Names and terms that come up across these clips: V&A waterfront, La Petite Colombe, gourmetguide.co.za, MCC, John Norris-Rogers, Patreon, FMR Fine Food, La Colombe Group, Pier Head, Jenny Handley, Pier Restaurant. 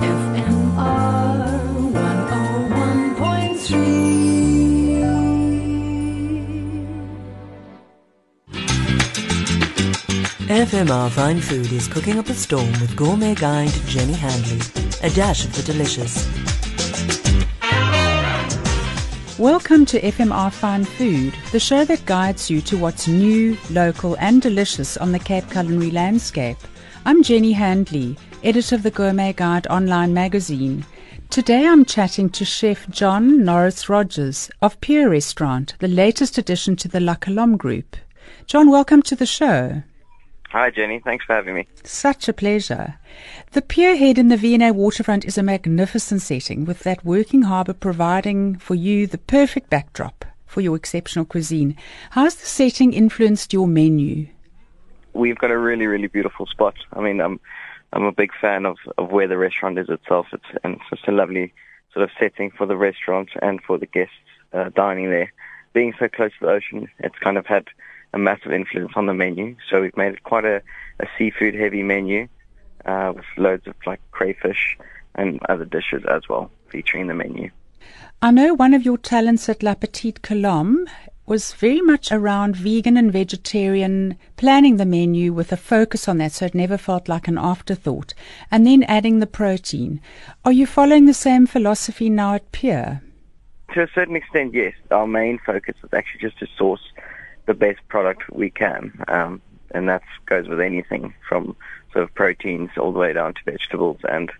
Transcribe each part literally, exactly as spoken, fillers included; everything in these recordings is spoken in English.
F M R Fine Food is cooking up a storm with gourmet guide Jenny Handley. A dash of the delicious. Welcome to F M R Fine Food, the show that guides you to what's new, local and delicious on the Cape culinary landscape. I'm Jenny Handley, editor of the Gourmet Guide online magazine. Today I'm chatting to Chef John Norris-Rogers of Pier Restaurant, the latest addition to the La Colombe Group. John, welcome to the show. Hi, Jenny. Thanks for having me. Such a pleasure. The Pier Head in the V and A waterfront is a magnificent setting, with that working harbour providing for you the perfect backdrop for your exceptional cuisine. How has the setting influenced your menu? We've got a really, really beautiful spot. I mean, I'm, I'm a big fan of, of where the restaurant is itself. It's, and it's just a lovely sort of setting for the restaurant and for the guests uh, dining there. Being so close to the ocean, it's kind of had a massive influence on the menu. So we've made it quite a, a seafood-heavy menu uh, with loads of like crayfish and other dishes as well featuring the menu. I know one of your talents at La Petite Colombe was very much around vegan and vegetarian, planning the menu with a focus on that so it never felt like an afterthought, and then adding the protein. Are you following the same philosophy now at Pier? To a certain extent, yes. Our main focus is actually just to source the best product we can, um, and that goes with anything from sort of proteins all the way down to vegetables and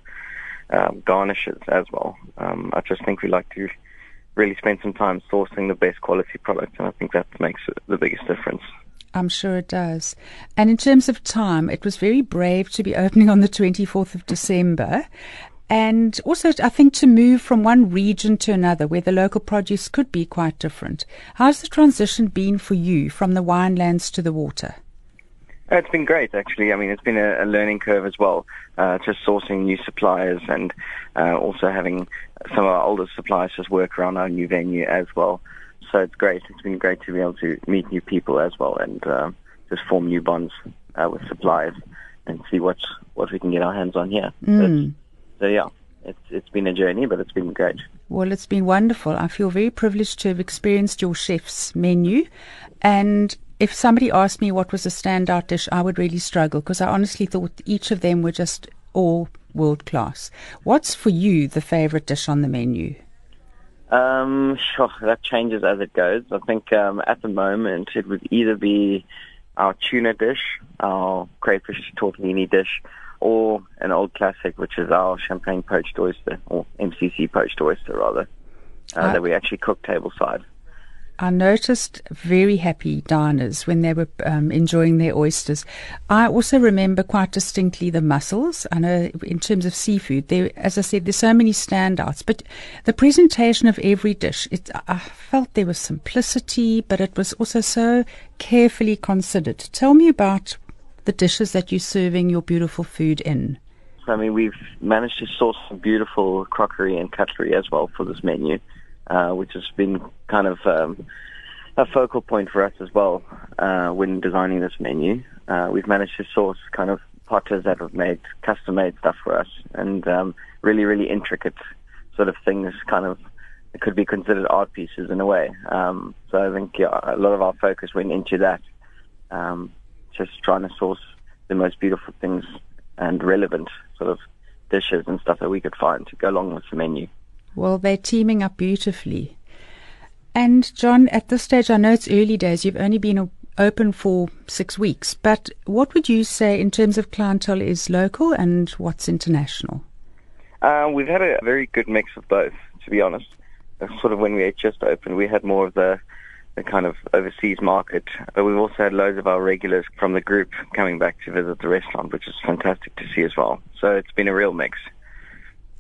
um, garnishes as well. Um, I just think we like to really spend some time sourcing the best quality product, and I think that makes the biggest difference. I'm sure it does. And in terms of time, it was very brave to be opening on the twenty-fourth of December. And also, I think, to move from one region to another where the local produce could be quite different. How's the transition been for you from the winelands to the water? It's been great, actually. I mean, it's been a, a learning curve as well, uh, just sourcing new suppliers and uh, also having some of our older suppliers just work around our new venue as well. So it's great. It's been great to be able to meet new people as well and uh, just form new bonds uh, with suppliers and see what, what we can get our hands on here. Mm. So So yeah, it's, it's been a journey, but it's been great. Well, it's been wonderful. I feel very privileged to have experienced your chef's menu. And if somebody asked me what was a standout dish, I would really struggle because I honestly thought each of them were just all world class. What's for you the favorite dish on the menu? Um, sure, that changes as it goes. I think um, at the moment it would either be our tuna dish, our crayfish tortellini dish, or an old classic, which is our champagne poached oyster, or M C C poached oyster, rather, uh, uh, that we actually cook tableside. I noticed very happy diners when they were um, enjoying their oysters. I also remember quite distinctly the mussels. I know in terms of seafood, there, as I said, there's so many standouts. But the presentation of every dish, it, I felt there was simplicity, but it was also so carefully considered. Tell me about the dishes that you're serving your beautiful food in. I mean, we've managed to source some beautiful crockery and cutlery as well for this menu, uh, which has been kind of um, a focal point for us as well uh, when designing this menu. Uh, we've managed to source kind of potters that have made custom-made stuff for us and um, really, really intricate sort of things, kind of could be considered art pieces in a way. Um, so I think yeah, a lot of our focus went into that. Um, just trying to source the most beautiful things and relevant sort of dishes and stuff that we could find to go along with the menu. Well, they're teaming up beautifully. And John, at this stage, I know it's early days, you've only been open for six weeks, but what would you say in terms of clientele is local and what's international? Uh, we've had a very good mix of both, to be honest. Sort of when we had just opened, we had more of the the kind of overseas market. But we've also had loads of our regulars from the group coming back to visit the restaurant, which is fantastic to see as well. So it's been a real mix.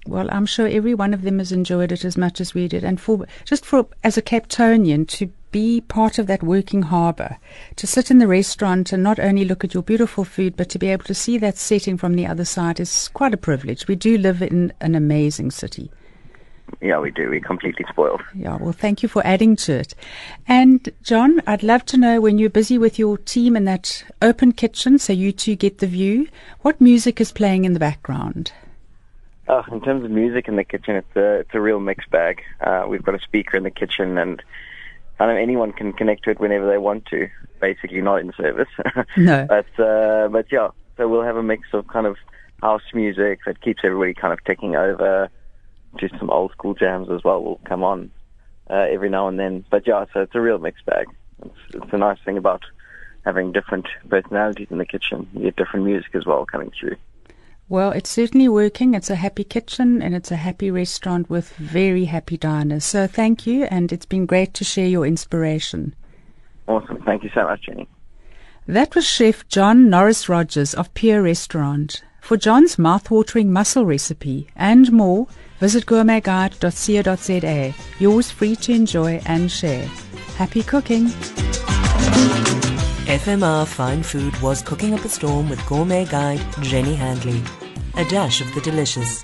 Well, I'm sure every one of them has enjoyed it as much as we did. And for just for as a Capetonian to be part of that working harbour, to sit in the restaurant and not only look at your beautiful food, but to be able to see that setting from the other side is quite a privilege. We do live in an amazing city. Yeah, we do. We're completely spoiled. Yeah, well, thank you for adding to it. And, John, I'd love to know, when you're busy with your team in that open kitchen so you two get the view, what music is playing in the background? Oh, in terms of music in the kitchen, it's a, it's a real mixed bag. Uh, we've got a speaker in the kitchen, and I know anyone can connect to it whenever they want to, basically, not in service. No. But, uh, but yeah, so we'll have a mix of kind of house music that keeps everybody kind of ticking over, just some old school jams as well will come on uh, every now and then. But yeah, so it's a real mixed bag. It's, it's a nice thing about having different personalities in the kitchen. You get different music as well coming through. Well, it's certainly working. It's a happy kitchen and it's a happy restaurant with very happy diners. So thank you, and it's been great to share your inspiration. Awesome. Thank you so much, Jenny. That was Chef John Norris-Rogers of Pier Restaurant. For John's mouthwatering mussel recipe and more, visit gourmet guide dot co dot za. Yours free to enjoy and share. Happy cooking. F M R Fine Food was cooking up a storm with gourmet guide Jenny Handley. A dash of the delicious.